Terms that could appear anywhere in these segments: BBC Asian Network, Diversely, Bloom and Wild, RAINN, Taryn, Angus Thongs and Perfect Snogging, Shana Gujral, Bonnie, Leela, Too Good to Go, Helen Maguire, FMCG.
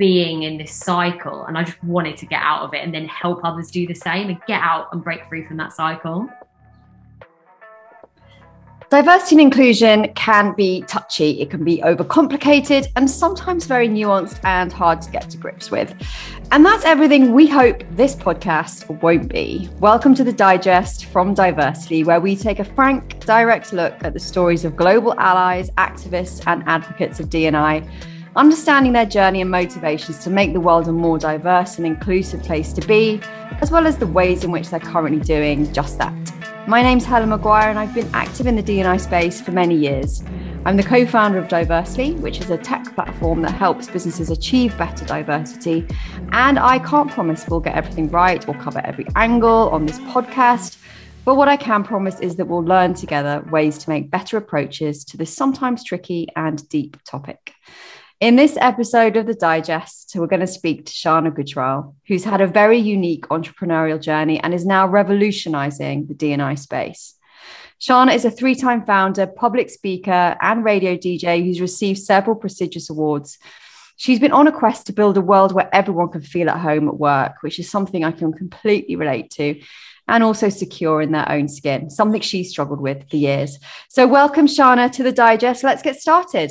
being in this cycle, and I just wanted to get out of it and then help others do the same and get out and break free from that cycle. Diversity and inclusion can be touchy, it can be overcomplicated and sometimes very nuanced and hard to get to grips with. And that's everything we hope this podcast won't be. Welcome to The Digest from Diversely, where we take a frank, direct look at the stories of global allies, activists and advocates of D&I, understanding their journey and motivations to make the world a more diverse and inclusive place to be, as well as the ways in which they're currently doing just that. My name's Helen Maguire and I've been active in the D&I space for many years. I'm the co-founder of Diversely, which is a tech platform that helps businesses achieve better diversity. And I can't promise we'll get everything right or cover every angle on this podcast. But what I can promise is that we'll learn together ways to make better approaches to this sometimes tricky and deep topic. In this episode of The Digest, we're going to speak to Shana Gujral, who's had a very unique entrepreneurial journey and is now revolutionising the D&I space. Shana is a three-time founder, public speaker and radio DJ who's received several prestigious awards. She's been on a quest to build a world where everyone can feel at home at work, which is something I can completely relate to, and also secure in their own skin, something she struggled with for years. So welcome, Shana, to The Digest. Let's get started.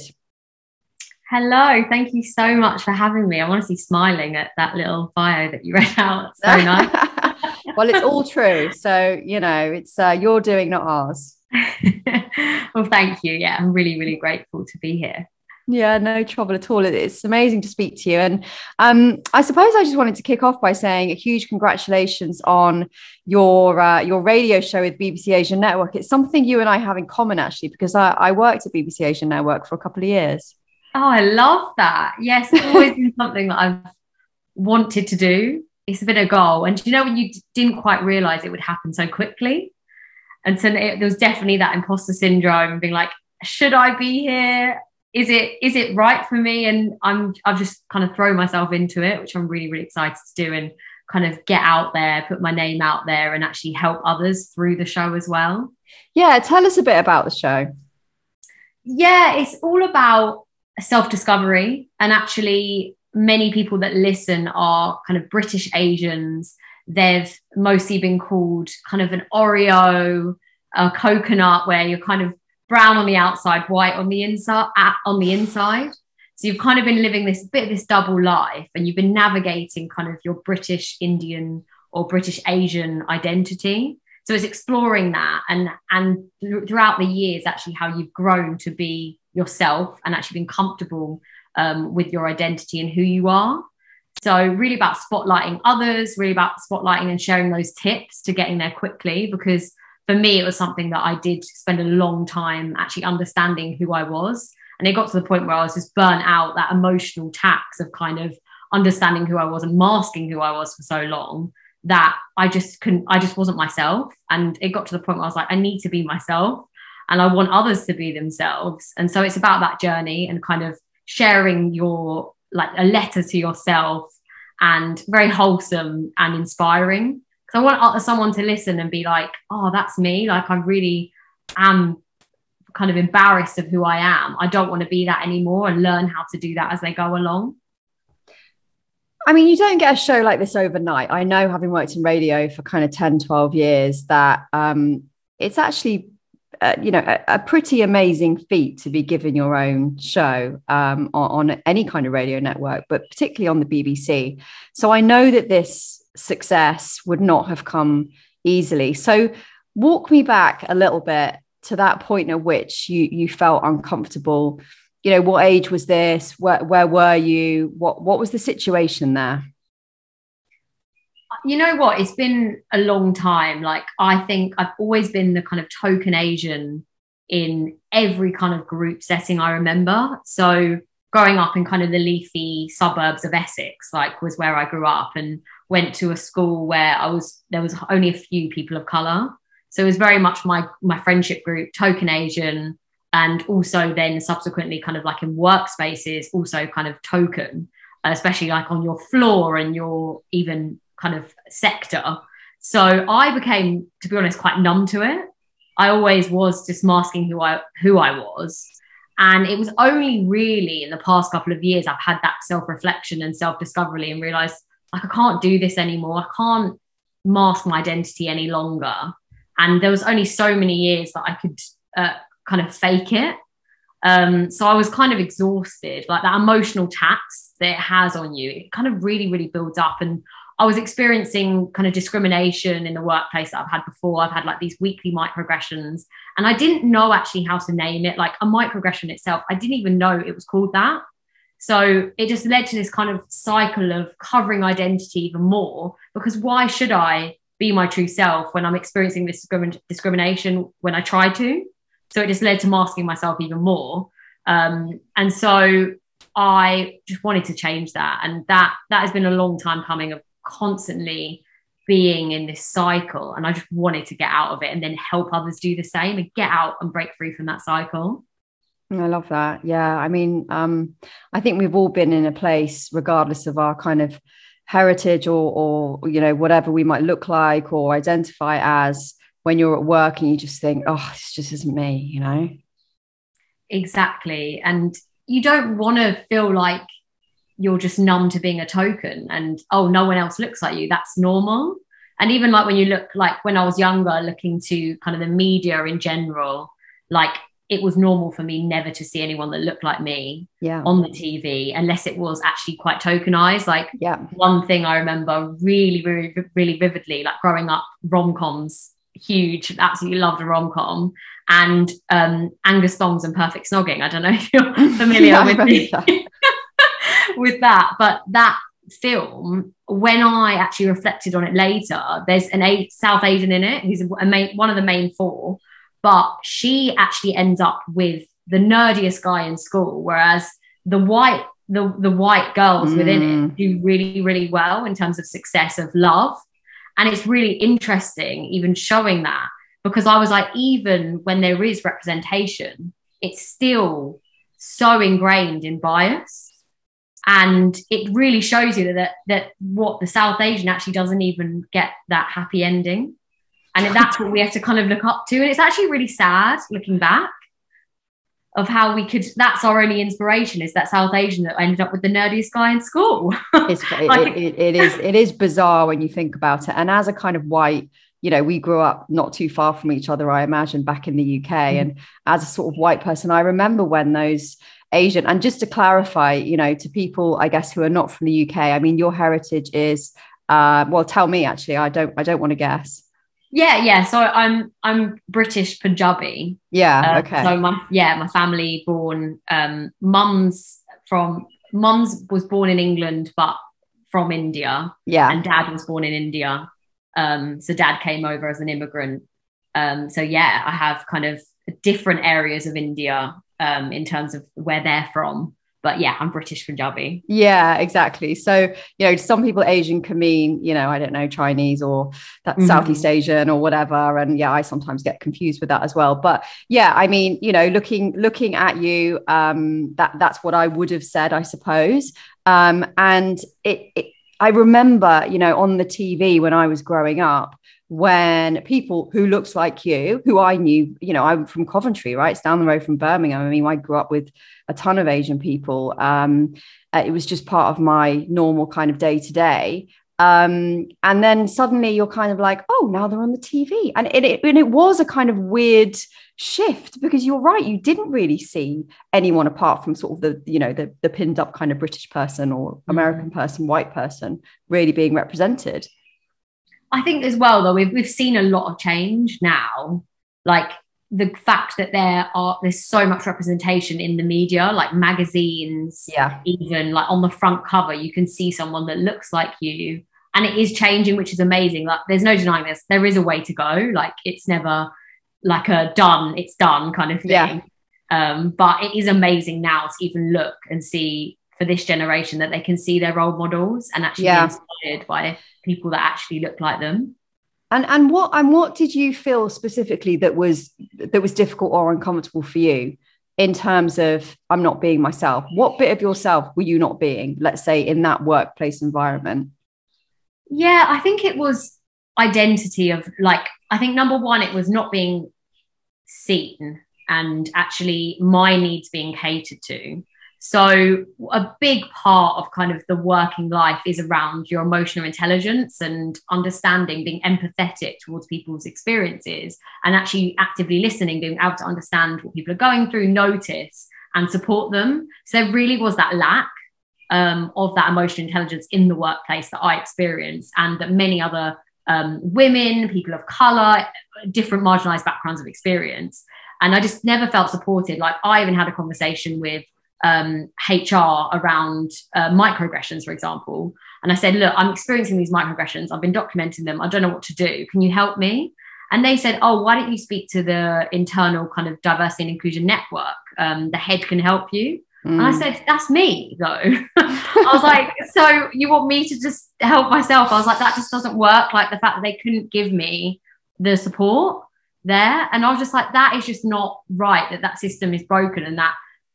Hello, thank you so much for having me. I'm honestly smiling at that little bio that you read out. It's so nice. Well, it's all true. So, you know, it's your doing, not ours. Well, thank you. Yeah, I'm really, really grateful to be here. Yeah, no trouble at all. It's amazing to speak to you. And I suppose I just wanted to kick off by saying a huge congratulations on your radio show with BBC Asian Network. It's something you and I have in common, actually, because I worked at BBC Asian Network for a couple of years. Oh, I love that. Yes, it's always been something that I've wanted to do. It's been a goal. And you know, when you didn't quite realise it would happen so quickly. And so there was definitely that imposter syndrome, being like, should I be here? Is it right for me? And I've just kind of thrown myself into it, which I'm really, really excited to do and kind of get out there, put my name out there and actually help others through the show as well. Yeah, tell us a bit about the show. Yeah, it's all about self-discovery, and actually many people that listen are kind of British Asians. They've mostly been called kind of an Oreo, a coconut, where you're kind of brown on the outside, white on the inside. So you've kind of been living this double life, and you've been navigating kind of your British Indian or British Asian identity. So it's exploring that, and throughout the years, actually how you've grown to be yourself and actually being comfortable with your identity and who you are. So really about spotlighting others, really about spotlighting and sharing those tips to getting there quickly, because for me it was something that I did spend a long time actually understanding who I was, and it got to the point where I was just burnt out, that emotional tax of kind of understanding who I was and masking who I was for so long that I just wasn't myself. And it got to the point where I was like, I need to be myself. And I want others to be themselves. And so it's about that journey and kind of sharing your, like, a letter to yourself, and very wholesome and inspiring. Because I want someone to listen and be like, oh, that's me. Like, I really am kind of embarrassed of who I am. I don't want to be that anymore, and learn how to do that as they go along. I mean, you don't get a show like this overnight. I know, having worked in radio for kind of 10, 12 years, that it's actually a pretty amazing feat to be given your own show on any kind of radio network, but particularly on the BBC. So I know that this success would not have come easily. So walk me back a little bit to that point at which you felt uncomfortable. You know, what age was this? Where were you? What was the situation there? You know what? It's been a long time. Like, I think I've always been the kind of token Asian in every kind of group setting I remember. So growing up in kind of the leafy suburbs of Essex, like, was where I grew up, and went to a school where there was only a few people of colour. So it was very much my friendship group, token Asian, and also then subsequently kind of like in workspaces, also kind of token, especially like on your floor and your even kind of sector. So I became, to be honest, quite numb to it. I always was just masking who I was, And it was only really in the past couple of years I've had that self-reflection and self-discovery and realised, like, I can't do this anymore. I can't mask my identity any longer. And there was only so many years that I could kind of fake it. So I was kind of exhausted. Like, that emotional tax that it has on you, it kind of really, really builds up. And I was experiencing kind of discrimination in the workplace that I've had before. I've had like these weekly microaggressions, and I didn't know actually how to name it. Like, a microaggression itself, I didn't even know it was called that. So it just led to this kind of cycle of covering identity even more, because why should I be my true self when I'm experiencing this discrimination when I try to? So it just led to masking myself even more. And so I just wanted to change that. And that has been a long time coming of constantly being in this cycle, and I just wanted to get out of it and then help others do the same and get out and break free from that cycle. I love that. Yeah. I mean, I think we've all been in a place, regardless of our kind of heritage or you know, whatever we might look like or identify as, when you're at work and you just think, oh, this just isn't me, you know? Exactly. And you don't want to feel like you're just numb to being a token and, oh, no one else looks like you, that's normal. And even like when you look, like when I was younger, looking to kind of the media in general, like, it was normal for me never to see anyone that looked like me on the TV, unless it was actually quite tokenized. Like, one thing I remember really, really, really vividly, like growing up, rom-coms, huge, absolutely loved a rom-com, and Angus Thongs and Perfect Snogging. I don't know if you're familiar with that, but that film, when I actually reflected on it later, there's a South Asian in it who's one of the main four, but she actually ends up with the nerdiest guy in school, whereas the white girls within it do really, really well in terms of success of love. And it's really interesting even showing that, because I was like, even when there is representation, it's still so ingrained in bias. And it really shows you that what the South Asian actually doesn't even get that happy ending. And that's what we have to kind of look up to. And it's actually really sad looking back of how we could, that's our only inspiration, is that South Asian that ended up with the nerdiest guy in school. It is bizarre when you think about it. And as a kind of white, you know, we grew up not too far from each other, I imagine, back in the UK. And as a sort of white person, I remember when those Asian, and just to clarify, you know, to people, I guess, who are not from the UK, I mean, your heritage is, well, tell me, actually, I don't want to guess. Yeah. So I'm British Punjabi. Yeah. Okay. So my family born, mum's was born in England, but from India. Yeah. And dad was born in India. So dad came over as an immigrant. So yeah, I have kind of different areas of India, in terms of where they're from. But yeah, I'm British Punjabi. Yeah, exactly. So, you know, some people Asian can mean, you know, I don't know, Chinese or that Southeast Asian or whatever. And yeah, I sometimes get confused with that as well. But yeah, I mean, you know, looking at you, that's what I would have said, I suppose. And I remember, you know, on the TV when I was growing up, when people who looks like you, who I knew, you know, I'm from Coventry, right? It's down the road from Birmingham. I mean, I grew up with a ton of Asian people. It was just part of my normal kind of day to day. And then suddenly you're kind of like, oh, now they're on the TV. And it was a kind of weird shift, because you're right, you didn't really see anyone apart from sort of the, you know, the pinned up kind of British person or American person, white person really being represented. I think as well, though, we've seen a lot of change now, like the fact that there's so much representation in the media, like magazines, even like on the front cover, you can see someone that looks like you, and it is changing, which is amazing. Like, there's no denying this. There is a way to go. Like, it's never like a done, it's done kind of thing. Yeah. But it is amazing now to even look and see for this generation that they can see their role models and actually be inspired by people that actually look like them. And what did you feel specifically that was difficult or uncomfortable for you in terms of, I'm not being myself? What bit of yourself were you not being, let's say, in that workplace environment? Yeah, I think it was identity of, like, I think number one, it was not being seen and actually my needs being catered to. So a big part of kind of the working life is around your emotional intelligence and understanding, being empathetic towards people's experiences, and actually actively listening, being able to understand what people are going through, notice and support them. So there really was that lack of that emotional intelligence in the workplace that I experienced, and that many other women, people of colour, different marginalised backgrounds have experienced. And I just never felt supported. Like, I even had a conversation with HR around microaggressions, for example, and I said, look, I'm experiencing these microaggressions, I've been documenting them, I don't know what to do, can you help me? And they said, oh, why don't you speak to the internal kind of diversity and inclusion network, the head can help you. And I said, that's me though. I was like, so you want me to just help myself? I was like, that just doesn't work. Like, the fact that they couldn't give me the support there, and I was just like, that is just not right, that system is broken, and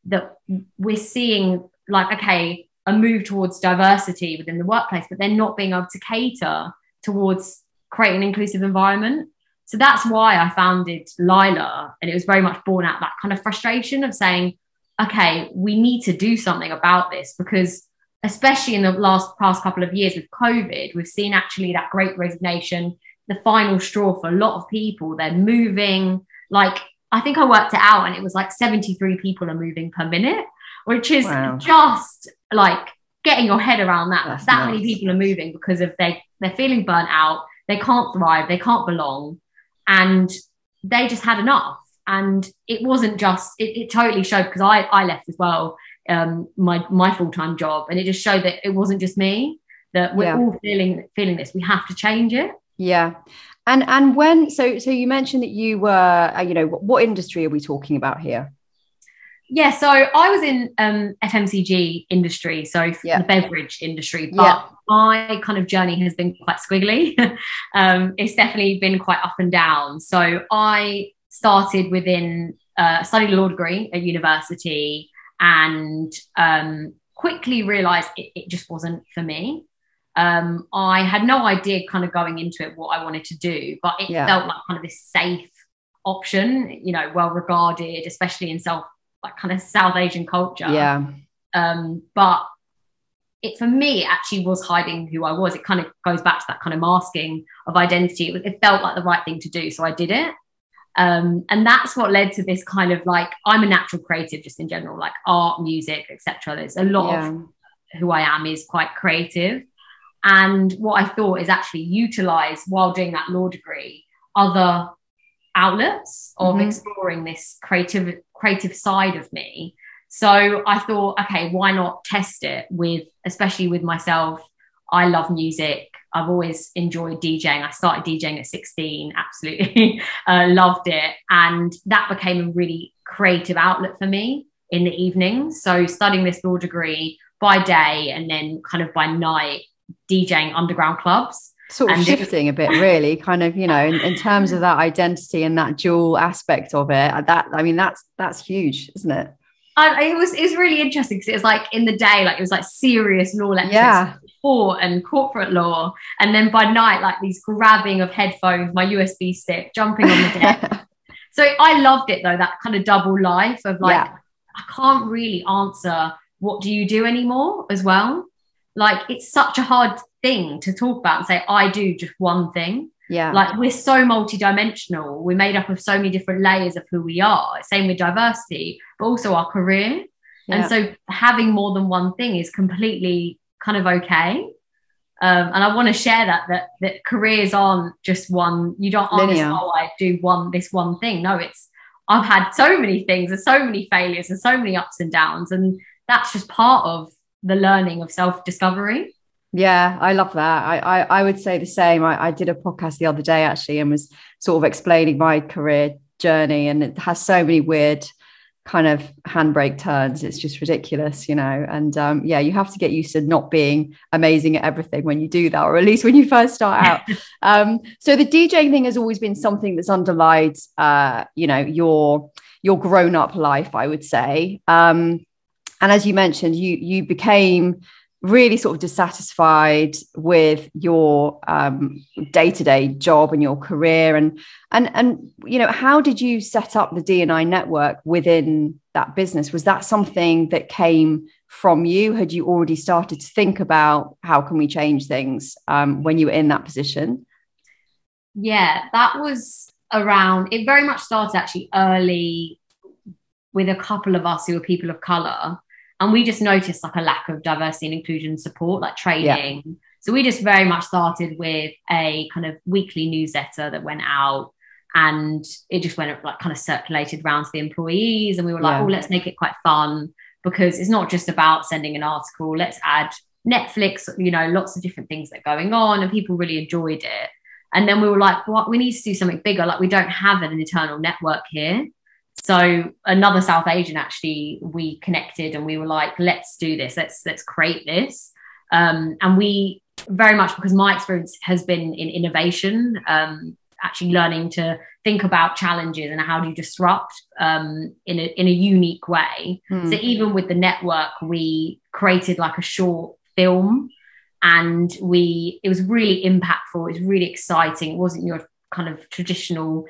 that we're seeing, like, okay, a move towards diversity within the workplace, but they're not being able to cater towards creating an inclusive environment. So that's why I founded Leela, and it was very much born out of that kind of frustration of saying, okay, we need to do something about this, because especially in the past couple of years with COVID, we've seen actually that great resignation, the final straw for a lot of people. They're moving, like, I think I worked it out and it was like 73 people are moving per minute, which is just like getting your head around that. That's that many people are moving because of they're feeling burnt out. They can't thrive. They can't belong. And they just had enough. And it wasn't just, it totally showed, because I left as well, my full-time job. And it just showed that it wasn't just me, that we're all feeling this. We have to change it. Yeah. And when, so you mentioned that you were, what industry are we talking about here? Yeah, so I was in FMCG industry, so the beverage industry, but my kind of journey has been quite squiggly. It's definitely been quite up and down. So I started studied a law degree at university, and quickly realised it just wasn't for me. I had no idea kind of going into it what I wanted to do, but it felt like kind of this safe option, well regarded, especially in South Asian culture. Yeah. But it, for me, actually was hiding who I was. It kind of goes back to that kind of masking of identity. It felt like the right thing to do, so I did it. And that's what led to this kind of, like, I'm a natural creative just in general, like art, music, etc. There's a lot of who I am is quite creative. And what I thought is actually utilize, while doing that law degree, other outlets of exploring this creative side of me. So I thought, okay, why not test it especially with myself? I love music. I've always enjoyed DJing. I started DJing at 16, absolutely loved it. And that became a really creative outlet for me in the evenings. So studying this law degree by day, and then kind of by night, DJing underground clubs, sort of shifting a bit, really, kind of, in terms of that identity and that dual aspect of it. That, I mean, that's huge, isn't it? It was really interesting, because it was like in the day, like it was like serious law lectures before, and corporate law, and then by night, like these grabbing of headphones, my USB stick, jumping on the deck. So I loved it though, that kind of double life of like, I can't really answer what do you do anymore as well. Like, it's such a hard thing to talk about and say, I do just one thing. Yeah. Like, we're so multidimensional. We're made up of so many different layers of who we are. Same with diversity, but also our career. Yeah. And so having more than one thing is completely kind of okay. And I want to share that careers aren't just one. You don't ask, oh, I do this one thing. No, I've had so many things and so many failures and so many ups and downs. And that's just part of the learning of self-discovery. Yeah, I love that. I would say the same. I did a podcast the other day, actually, and was sort of explaining my career journey, and it has so many weird kind of handbrake turns. It's just ridiculous, and you have to get used to not being amazing at everything when you do that, or at least when you first start out. So the DJing thing has always been something that's underlined, your grown-up life, I would say. And as you mentioned, you became really sort of dissatisfied with your day-to-day job and your career, and you know, how did you set up the D&I network within that business? Was that something that came from you? Had you already started to think about how can we change things when you were in that position? Yeah, that was around, it very much started actually early with a couple of us who were people of colour. And we just noticed like a lack of diversity and inclusion support, like training. Yeah. So we just very much started with a kind of weekly newsletter that went out, and it just went like kind of circulated around to the employees. And we were like, yeah, oh, let's make it quite fun, because it's not just about sending an article. Let's add Netflix, you know, lots of different things that are going on, and people really enjoyed it. And then we were like, well, we need to do something bigger. Like, we don't have an internal network here. So another South Asian, actually, we connected, and we were like, let's do this. Let's create this. And we very much, because my experience has been in innovation, actually learning to think about challenges and how do you disrupt in a unique way. Mm. So even with the network, we created like a short film, and it was really impactful. It was really exciting. It wasn't your kind of traditional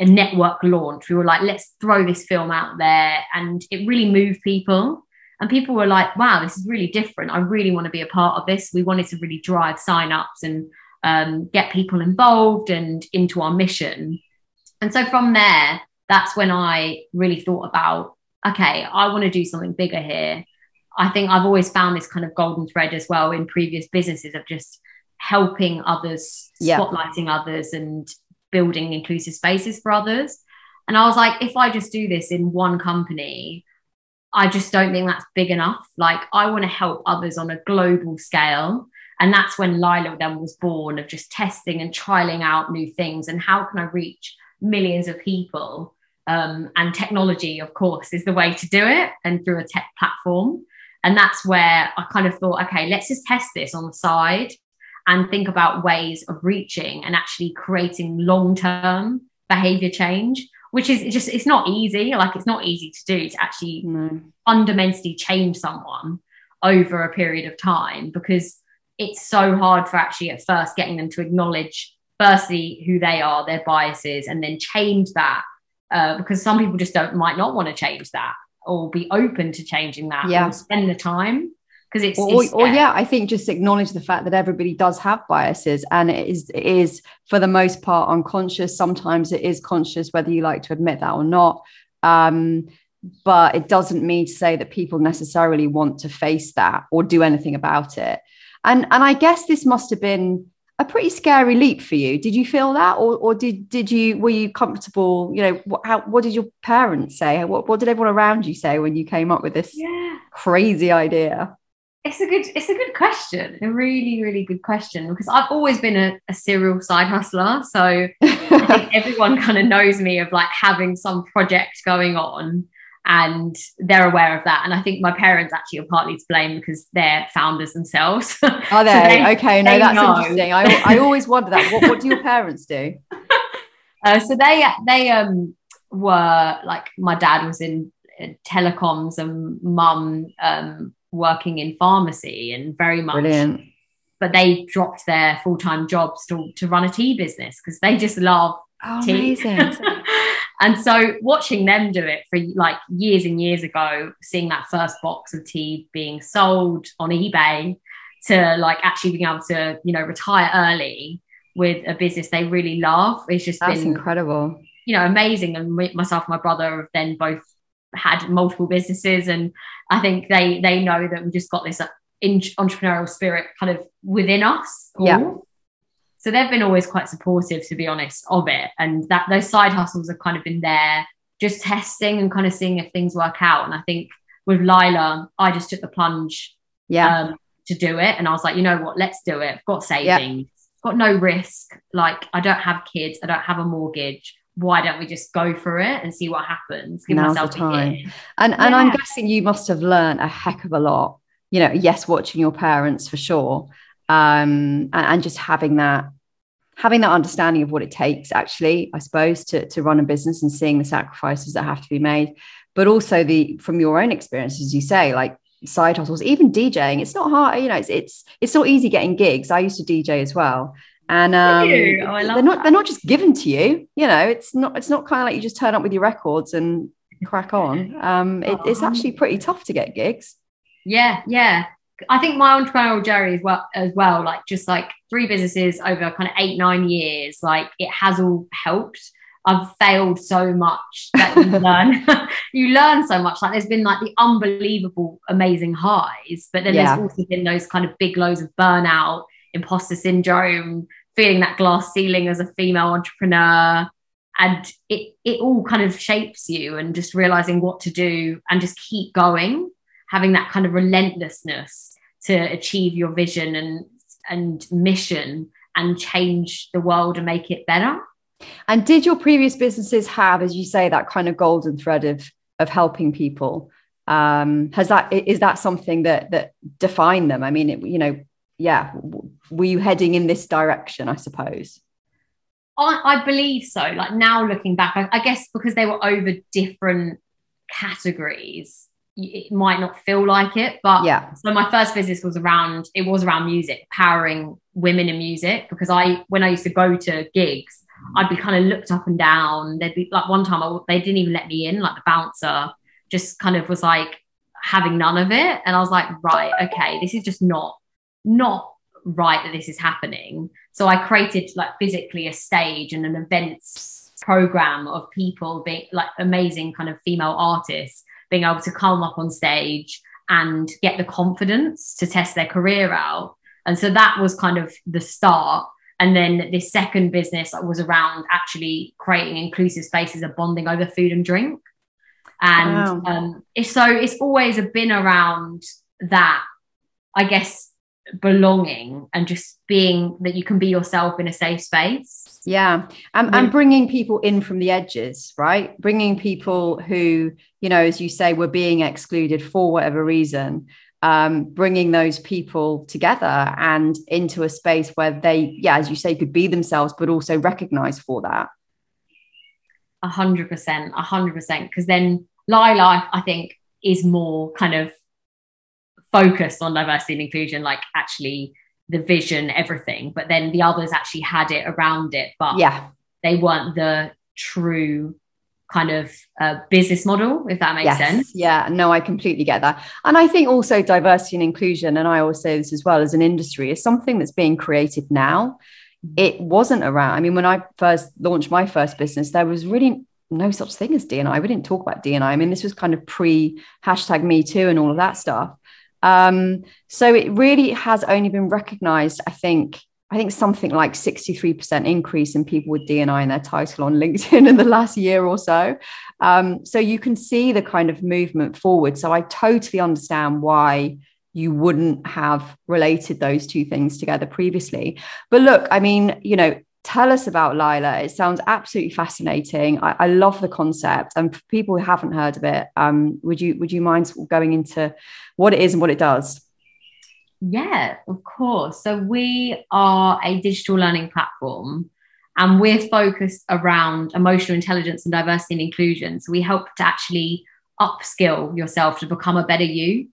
a network launch. We were like, let's throw this film out there, and it really moved people, and people were like, wow, this is really different. I really want to be a part of this. We wanted to really drive sign-ups and get people involved and into our mission. And so from there, that's when I really thought about, okay, I want to do something bigger here. I think I've always found this kind of golden thread as well in previous businesses of just helping others, spotlighting others, and building inclusive spaces for others. And I was like, if I just do this in one company, I just don't think that's big enough. Like, I want to help others on a global scale. And that's when Leela then was born, of just testing and trialing out new things, and how can I reach millions of people? And technology, of course, is the way to do it, and through a tech platform. And that's where I kind of thought, okay, let's just test this on the side and think about ways of reaching and actually creating long-term behavior change, which is just, it's not easy. Like, it's not easy to do, to actually fundamentally change someone over a period of time, because it's so hard for actually at first getting them to acknowledge firstly who they are, their biases, and then change that, because some people just might not want to change that, or be open to changing that, or spend the time. Or I think just acknowledge the fact that everybody does have biases, and it is for the most part unconscious. Sometimes it is conscious, whether you like to admit that or not. But it doesn't mean to say that people necessarily want to face that or do anything about it. And I guess this must have been a pretty scary leap for you. Did you feel that, or were you comfortable? You know, what did your parents say? What did everyone around you say when you came up with this crazy idea? It's a good question. A really, really good question, because I've always been a serial side hustler. So I think everyone kind of knows me of like having some project going on, and they're aware of that. And I think my parents actually are partly to blame, because they're founders themselves. Are they? So okay, no, that's interesting. I always wonder that. What do your parents do? So they were like, my dad was in telecoms, and mum working in pharmacy, and very much brilliant. But they dropped their full-time jobs to run a tea business, because they just love tea. And so watching them do it for like years and years ago, seeing that first box of tea being sold on eBay, to like actually being able to, you know, retire early with a business they really love, it's just that's been incredible, you know, amazing. And myself and my brother have then both had multiple businesses, and I think they know that we just got this entrepreneurial spirit kind of within us all. Yeah. So they've been always quite supportive, to be honest, of it, and that those side hustles have kind of been there, just testing and kind of seeing if things work out. And I think with Leela, I just took the plunge to do it, and I was like, you know what, let's do it. I've got savings, got no risk, like I don't have kids, I don't have a mortgage. Why don't we just go for it and see what happens? Give myself time. And I'm guessing you must have learned a heck of a lot, you know, watching your parents for sure. And just having that understanding of what it takes actually, I suppose, to run a business, and seeing the sacrifices that have to be made, but also from your own experience, as you say, like side hustles, even DJing. It's not hard, you know, it's not easy getting gigs. I used to DJ as well. And they're not just given to you, you know, it's not kind of like you just turn up with your records and crack on. It's actually pretty tough to get gigs. Yeah. I think my entrepreneurial journey as well, like just like 3 businesses over kind of 8-9 years, like it has all helped. I've failed so much that you learn. You learn so much. Like there's been like the unbelievable, amazing highs, but then there's also been those kind of big lows of burnout, imposter syndrome, feeling that glass ceiling as a female entrepreneur. And it all kind of shapes you, and just realizing what to do and just keep going, having that kind of relentlessness to achieve your vision and mission and change the world and make it better. And did your previous businesses have, as you say, that kind of golden thread of helping people? Is that something that defined them? I mean, were you heading in this direction, I suppose? I believe so. Like now looking back, I guess because they were over different categories, it might not feel like it, but so my first business was around music, powering women in music, because when I used to go to gigs, I'd be kind of looked up and down. They'd be like, one time they didn't even let me in, like the bouncer just kind of was like having none of it. And I was like, right, okay, this is just not right that this is happening. So I created like physically a stage and an events program of people being like amazing kind of female artists being able to come up on stage and get the confidence to test their career out. And so that was kind of the start. And then this second business was around actually creating inclusive spaces of bonding over food and drink. And wow. So it's always been around that, I guess, belonging and just being that you can be yourself in a safe space. Yeah. And bringing people in from the edges, right? Bringing people who, you know, as you say, were being excluded for whatever reason. Bringing those people together and into a space where they, as you say, could be themselves, but also recognized for that. 100%. Because then Life, I think, is more kind of focused on diversity and inclusion, like actually the vision, everything. But then the others actually had it around it, but they weren't the true kind of business model, if that makes sense. Yeah, no, I completely get that. And I think also diversity and inclusion, and I always say this as well, as an industry, is something that's being created now. It wasn't around. I mean, when I first launched my first business, there was really no such thing as D&I. We didn't talk about D&I. I mean, this was kind of pre-#MeToo and all of that stuff. So it really has only been recognized, I think something like 63% increase in people with D&I in their title on LinkedIn in the last year or so. So you can see the kind of movement forward. So I totally understand why you wouldn't have related those two things together previously. But look, I mean, you know, tell us about Leela. It sounds absolutely fascinating. I love the concept. And for people who haven't heard of it, would you mind going into what it is and what it does? Yeah, of course. So we are a digital learning platform, and we're focused around emotional intelligence and diversity and inclusion. So we help to actually upskill yourself to become a better you.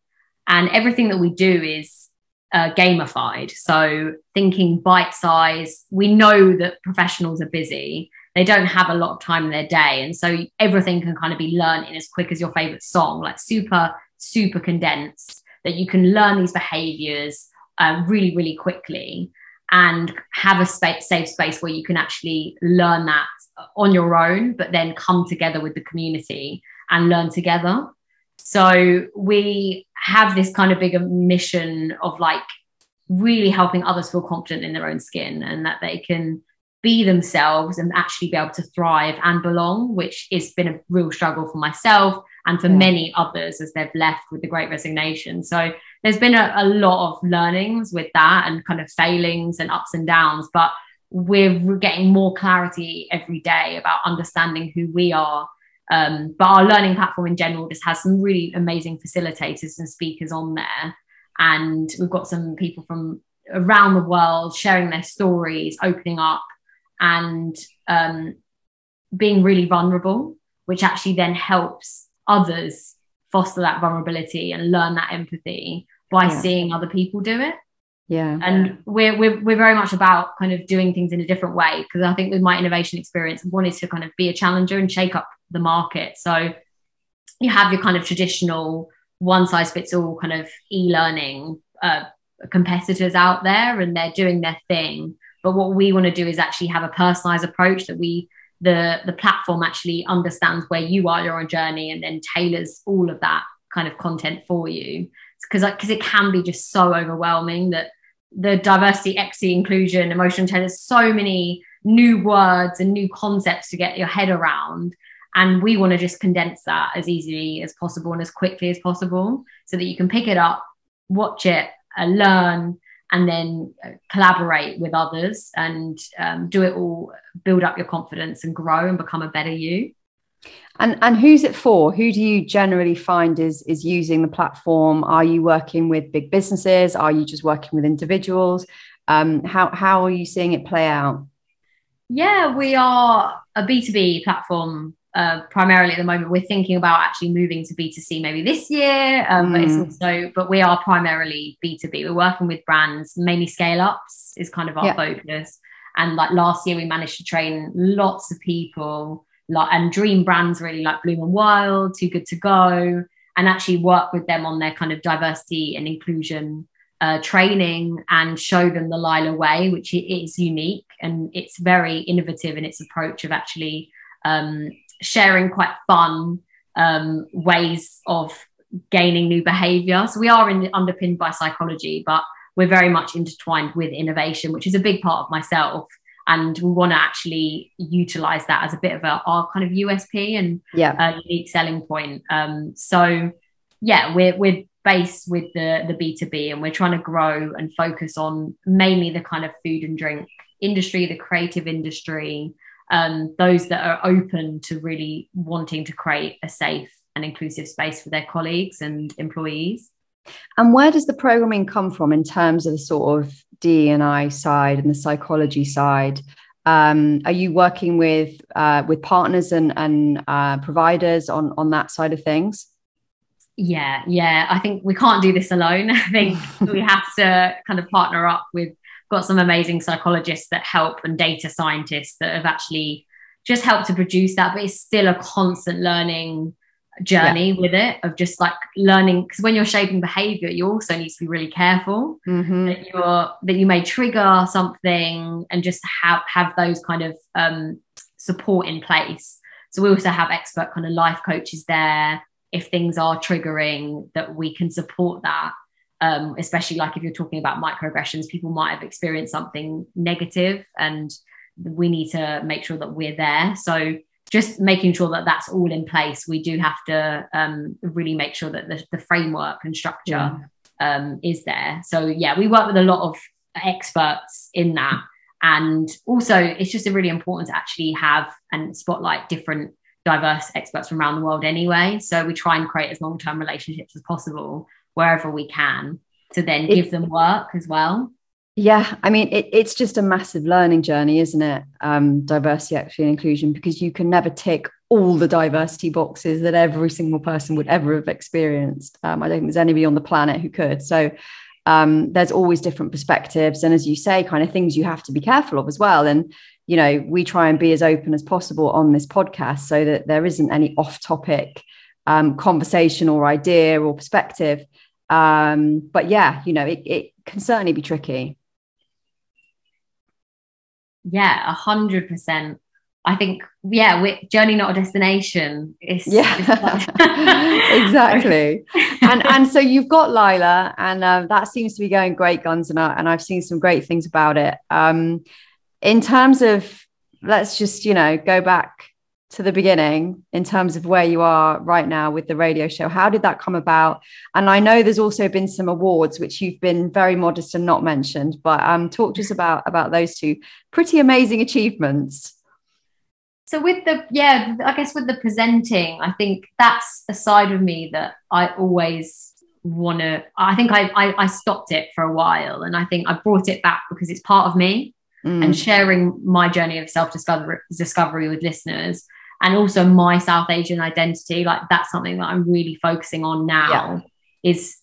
And everything that we do is gamified. So thinking bite size, we know that professionals are busy. They don't have a lot of time in their day. And so everything can kind of be learned in as quick as your favorite song, like super, super condensed, that you can learn these behaviors really, really quickly and have a safe space where you can actually learn that on your own, but then come together with the community and learn together. So we have this kind of bigger mission of like really helping others feel confident in their own skin and that they can be themselves and actually be able to thrive and belong, which has been a real struggle for myself and for many others as they've left with the Great Resignation. So there's been a lot of learnings with that and kind of failings and ups and downs, but we're getting more clarity every day about understanding who we are. But our learning platform in general just has some really amazing facilitators and speakers on there. And we've got some people from around the world sharing their stories, opening up and being really vulnerable, which actually then helps others foster that vulnerability and learn that empathy by seeing other people do it. Yeah. And we're very much about kind of doing things in a different way, because I think with my innovation experience, I wanted to kind of be a challenger and shake up the market. So you have your kind of traditional one size fits all kind of e-learning competitors out there, and they're doing their thing. But what we want to do is actually have a personalized approach that the platform actually understands where you are, your own journey, and then tailors all of that kind of content for you. Because it can be just so overwhelming, that the diversity, equity, inclusion, emotional intelligence, so many new words and new concepts to get your head around. And we want to just condense that as easily as possible and as quickly as possible, so that you can pick it up, watch it, learn, and then collaborate with others and do it all, build up your confidence and grow and become a better you. And who's it for? Who do you generally find is using the platform? Are you working with big businesses? Are you just working with individuals? How are you seeing it play out? Yeah, we are a B2B platform primarily at the moment. We're thinking about actually moving to B2C maybe this year. But we are primarily B2B. We're working with brands, mainly scale ups is kind of our focus. And like last year, we managed to train lots of people, and dream brands really, like Bloom and Wild, Too Good to Go, and actually work with them on their kind of diversity and inclusion training, and show them the Leela way, which is unique, and it's very innovative in its approach of actually sharing quite fun ways of gaining new behavior. So we are underpinned by psychology, but we're very much intertwined with innovation, which is a big part of myself. And we want to actually utilize that as a bit of our kind of USP and unique selling point. We're based with the B2B, and we're trying to grow and focus on mainly the kind of food and drink industry, the creative industry, those that are open to really wanting to create a safe and inclusive space for their colleagues and employees. And where does the programming come from in terms of the sort of D&I side and the psychology side? Are you working with partners and providers on that side of things? Yeah. I think we can't do this alone. I think we have to kind of partner up. We've got some amazing psychologists that help, and data scientists that have actually just helped to produce that. But it's still a constant learning journey with it, of just like learning, because when you're shaping behavior, you also need to be really careful that you may trigger something, and just have those kind of support in place. So we also have expert kind of life coaches there, if things are triggering, that we can support that, especially like if you're talking about microaggressions, people might have experienced something negative, and we need to make sure that we're there. So just making sure that that's all in place. We do have to really make sure that the framework and structure is there. So yeah, we work with a lot of experts in that. And also it's just really important to actually have and spotlight different diverse experts from around the world anyway. So we try and create as long-term relationships as possible wherever we can, to then give them work as well. Yeah, I mean, it's just a massive learning journey, isn't it? Diversity, equity, and inclusion, because you can never tick all the diversity boxes that every single person would ever have experienced. I don't think there's anybody on the planet who could. So there's always different perspectives. And as you say, kind of things you have to be careful of as well. And, you know, we try and be as open as possible on this podcast, so that there isn't any off-topic conversation or idea or perspective. But yeah, you know, it can certainly be tricky. Yeah, 100%. I think, we're journey, not a destination. Exactly. and so you've got Leela, and that seems to be going great guns, and I've seen some great things about it. In terms of, let's just, you know, go back to the beginning, in terms of where you are right now with the radio show. How did that come about? And I know there's also been some awards which you've been very modest and not mentioned, but talk to us about those two pretty amazing achievements. So with the, I guess with the presenting, I think that's a side of me that I always want to, I think I stopped it for a while, and I think I brought it back because it's part of me, and sharing my journey of self-discovery with listeners and also my South Asian identity. Like, that's something that I'm really focusing on now, is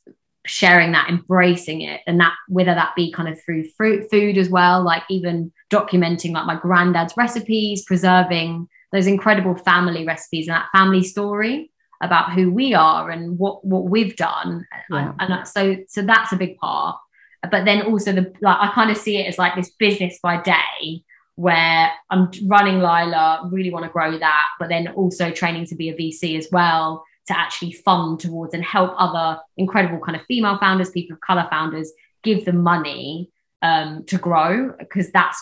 sharing that, embracing it, and that, whether that be kind of through food as well, like even documenting like my granddad's recipes, preserving those incredible family recipes and that family story about who we are and what we've done. And so that's a big part. But then also like I kind of see it as like this business by day where I'm running Leela, really want to grow that, but then also training to be a VC as well, to actually fund towards and help other incredible kind of female founders, people of color founders, give them money to grow, because that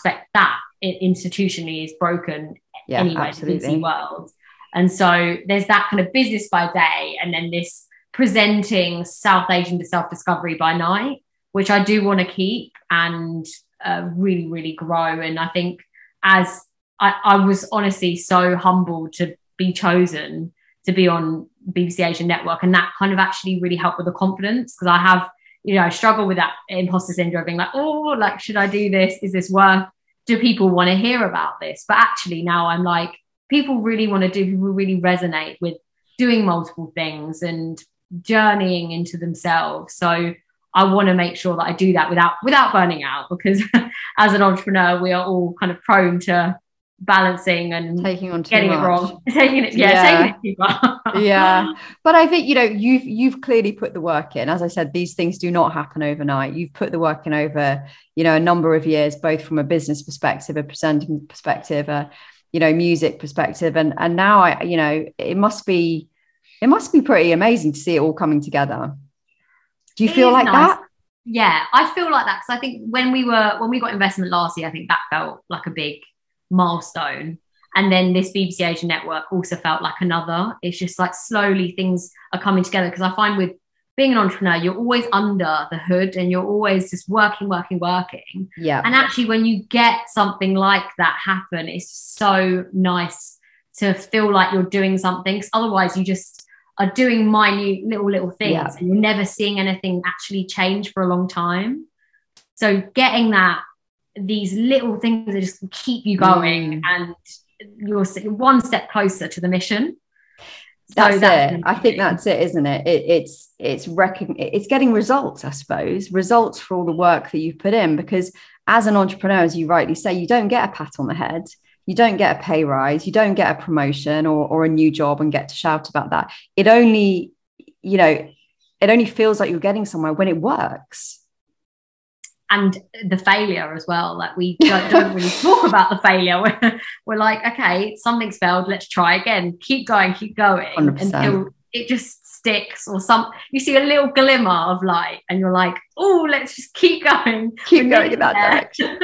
institutionally is broken anyway in the VC world. And so there's that kind of business by day, and then this presenting South Asian to self-discovery by night, which I do want to keep and really, really grow. And I think as I was honestly so humbled to be chosen to be on BBC Asian Network, and that kind of actually really helped with the confidence, because I have, I struggle with that imposter syndrome, being like, should I do this? Is this worth? Do people want to hear about this? But actually now I'm like, people really resonate with doing multiple things and journeying into themselves. So I want to make sure that I do that without burning out, because as an entrepreneur, we are all kind of prone to balancing and taking it too much. Yeah, but I think you've clearly put the work in. As I said, these things do not happen overnight. You've put the work in over a number of years, both from a business perspective, a presenting perspective, a music perspective, and now I it must be pretty amazing to see it all coming together. Do you feel like that? Yeah, I feel like that, because I think when we got investment last year, I think that felt like a big milestone, and then this BBC Asian Network also felt like another. It's just like slowly things are coming together, because I find with being an entrepreneur, you're always under the hood and you're always just working. Yeah. And actually when you get something like that happen, it's so nice to feel like you're doing something, because otherwise you just are doing minute little things and you're never seeing anything actually change for a long time. So getting that, these little things that just keep you going and you're one step closer to the mission. That's it. I think that's it, isn't it? It's getting results, I suppose, results for all the work that you've put in, because as an entrepreneur, as you rightly say, you don't get a pat on the head. You don't get a pay rise. You don't get a promotion or a new job and get to shout about that. It only, it only feels like you're getting somewhere when it works. And the failure as well, like we don't really talk about the failure. We're like, okay, something's failed, let's try again, keep going 100%. Until it just sticks, or you see a little glimmer of light and you're like, let's just keep going in that direction.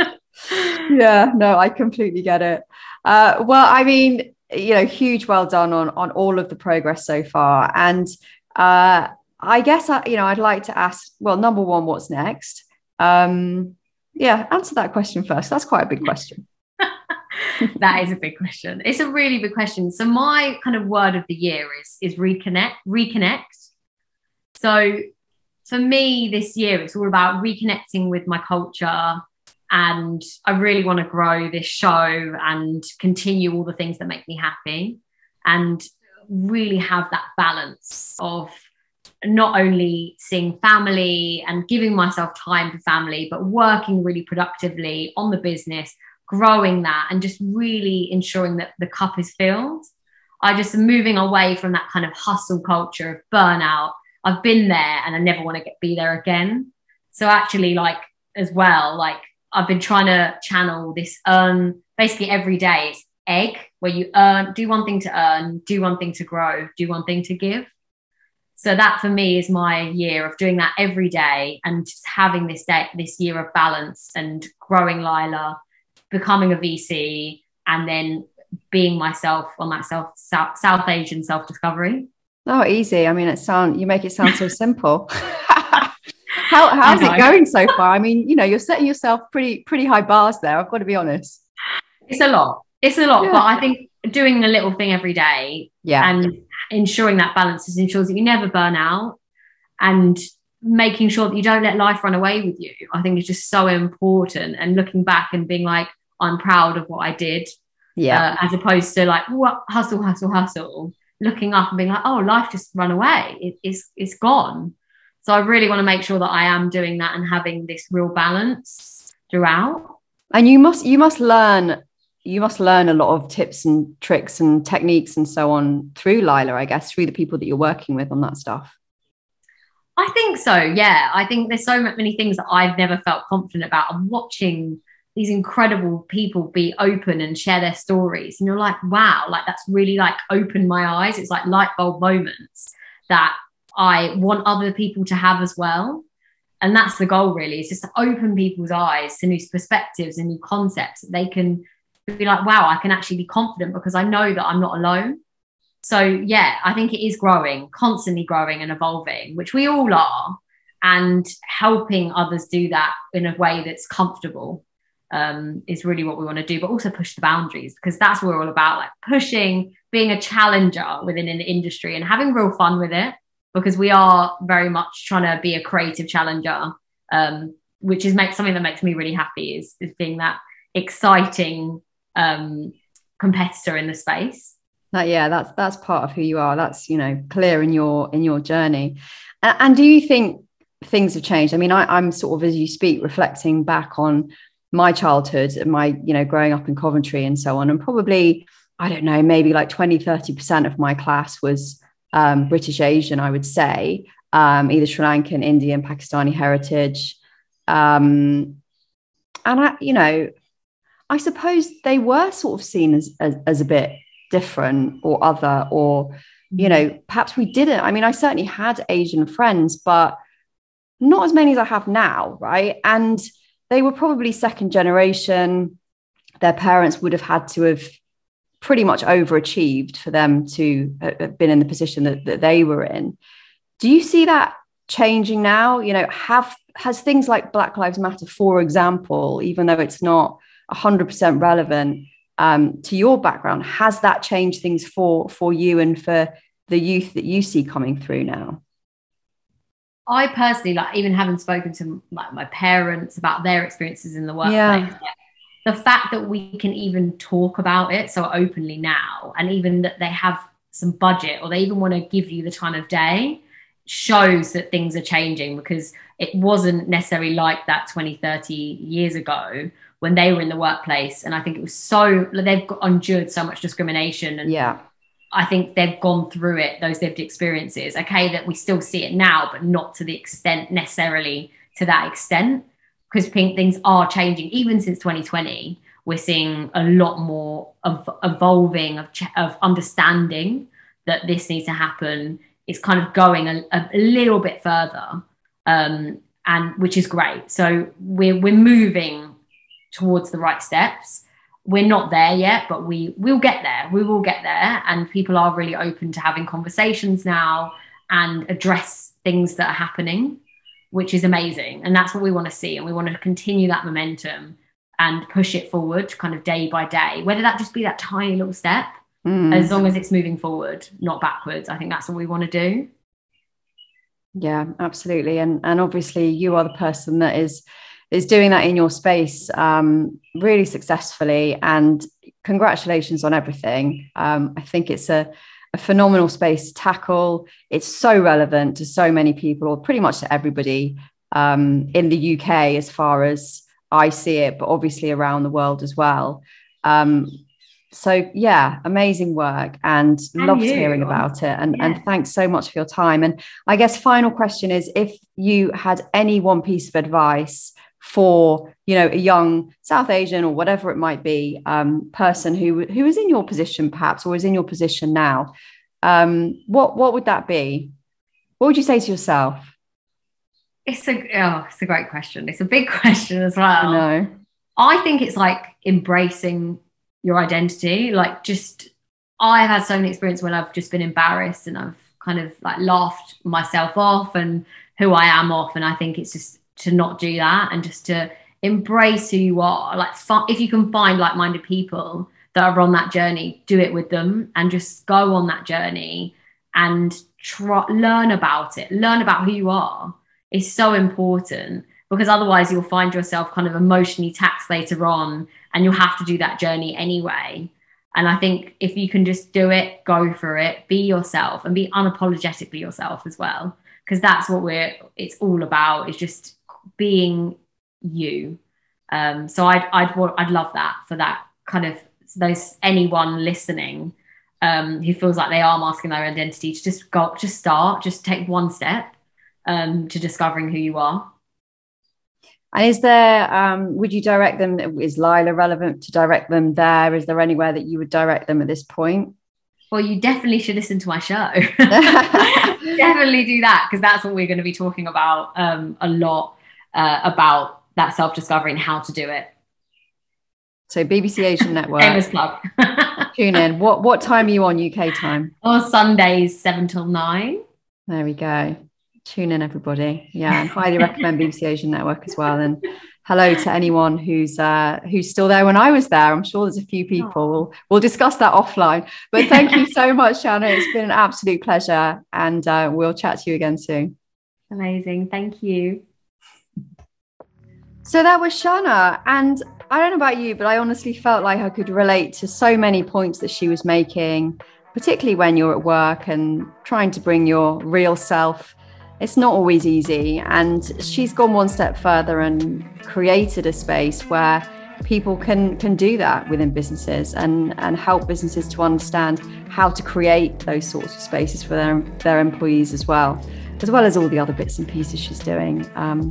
Yeah, no, I completely get it. Well, I mean, huge well done on all of the progress so far. And I guess, I'd like to ask, well, number one, what's next? Answer that question first. That's quite a big question. That is a big question. It's a really big question. So my kind of word of the year is reconnect. So for me this year, it's all about reconnecting with my culture, and I really want to grow this show and continue all the things that make me happy, and really have that balance of not only seeing family and giving myself time for family, but working really productively on the business, growing that, and just really ensuring that the cup is filled. I just am moving away from that kind of hustle culture of burnout. I've been there and I never want to be there again. So actually, I've been trying to channel this, basically every day it's egg, where you do one thing to earn, do one thing to grow, do one thing to give. So that for me is my year of doing that every day, and just having this year of balance and growing Leela, becoming a VC, and then being myself on that South Asian self-discovery. Oh, easy. I mean, you make it sound so simple. How's it going so far? I mean, you're setting yourself pretty high bars there. I've got to be honest. It's a lot, but I think doing a little thing every day and ensuring that balance ensures that you never burn out, and making sure that you don't let life run away with you, I think, is just so important. And looking back and being like, I'm proud of what I did, Yeah. As opposed to like, what hustle, looking up and being like, oh, life just run away. It's gone. So I really want to make sure that I am doing that and having this real balance throughout. And you must learn a lot of tips and tricks and techniques and so on through Leela, I guess, through the people that you're working with on that stuff. I think so, yeah. I think there's so many things that I've never felt confident about. I'm watching these incredible people be open and share their stories. And you're like, wow, like that's really like opened my eyes. It's like light bulb moments that I want other people to have as well. And that's the goal really, is just to open people's eyes to new perspectives and new concepts that they can be like, wow, I can actually be confident because I know that I'm not alone. So yeah, I think it is growing, constantly growing and evolving, which we all are, and helping others do that in a way that's comfortable is really what we want to do, but also push the boundaries, because that's what we're all about, like pushing, being a challenger within an industry and having real fun with it, because we are very much trying to be a creative challenger, which is something that makes me really happy, is being that exciting competitor in the space. Yeah, that's part of who you are. That's, you know, clear in your journey. And do you think things have changed? I mean, I'm sort of, as you speak, reflecting back on my childhood and my, you know, growing up in Coventry and so on. And probably, I don't know, maybe like 20-30% of my class was British Asian, I would say, either Sri Lankan, Indian, Pakistani heritage. I suppose they were sort of seen as a bit different or other, or, you know, perhaps we didn't. I mean, I certainly had Asian friends, but not as many as I have now, right? And they were probably second generation. Their parents would have had to have pretty much overachieved for them to have been in the position that they were in. Do you see that changing now? You know, has things like Black Lives Matter, for example, even though it's not 100% relevant to your background, has that changed things for you and for the youth that you see coming through now? I personally, like, even having spoken to like my parents about their experiences in the workplace, yeah. The fact that we can even talk about it so openly now, and even that they have some budget or they even want to give you the time of day, shows that things are changing, because it wasn't necessarily like that 20-30 years ago when they were in the workplace. And I think it was so, they've endured so much discrimination, and yeah, I think they've gone through it, those lived experiences, okay, that we still see it now, but not to the extent, necessarily to that extent, because things are changing. Even since 2020, we're seeing a lot more of evolving, of understanding that this needs to happen. It's kind of going a little bit further, and which is great. So we're moving towards the right steps. We're not there yet, but we'll get there. We will get there. And people are really open to having conversations now and address things that are happening, which is amazing. And that's what we want to see. And we want to continue that momentum and push it forward kind of day by day, whether that just be that tiny little step, as long as it's moving forward, not backwards. I think that's what we want to do. Yeah, absolutely. And obviously you are the person that is doing that in your space really successfully, and congratulations on everything. I think it's a phenomenal space to tackle. It's so relevant to so many people, or pretty much to everybody in the UK as far as I see it, but obviously around the world as well. So yeah, amazing work, and loved hearing about it. And thanks so much for your time. And I guess final question is, if you had any one piece of advice for, you know, a young South Asian or whatever it might be, person who is in your position perhaps, or is in your position now, what would that be? What would you say to yourself? It's a great question. It's a big question as well. I know. I think it's like embracing your identity. Like, just, I've had so many experiences when I've just been embarrassed and I've kind of like laughed myself off and who I am off. And I think it's just to not do that and just to embrace who you are. Like, if you can find like-minded people that are on that journey, do it with them and just go on that journey and learn about it. Learn about who you are. It's so important, because otherwise you'll find yourself kind of emotionally taxed later on, and you'll have to do that journey anyway. And I think if you can just do it, go for it, be yourself and be unapologetically yourself as well, because that's what it's all about, is just being you. So I'd love that for that kind of anyone listening who feels like they are masking their identity, to just go, just start, just take one step to discovering who you are. And is there, would you direct them, is Leela relevant to direct them there? Is there anywhere that you would direct them at this point? Well, you definitely should listen to my show. Definitely do that, because that's what we're going to be talking about a lot, about that self-discovery and how to do it. So BBC Asian Network. Famous club. Tune in. What time are you on UK time? Oh, Sundays, 7 till 9. There we go. Tune in, everybody. Yeah, and highly recommend BBC Asian Network as well. And hello to anyone who's still there when I was there. I'm sure there's a few people. We'll discuss that offline. But thank you so much, Shana. It's been an absolute pleasure, and we'll chat to you again soon. Amazing. Thank you. So that was Shana, and I don't know about you, but I honestly felt like I could relate to so many points that she was making, particularly when you're at work and trying to bring your real self. It's not always easy. And she's gone one step further and created a space where people can do that within businesses and help businesses to understand how to create those sorts of spaces for their employees as well as all the other bits and pieces she's doing.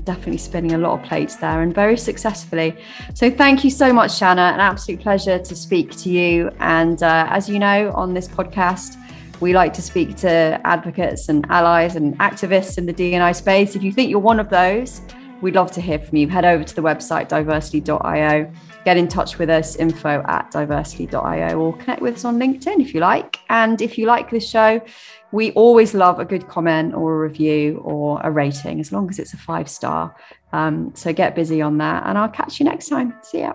Definitely spinning a lot of plates there, and very successfully. So thank you so much, Shana. An absolute pleasure to speak to you. And as you know, on this podcast, we like to speak to advocates and allies and activists in the D&I space. If you think you're one of those, we'd love to hear from you. Head over to the website, diversely.io. Get in touch with us, info@diversely.io, or connect with us on LinkedIn if you like. And if you like this show, we always love a good comment or a review or a rating, as long as it's a 5-star. So get busy on that, and I'll catch you next time. See ya.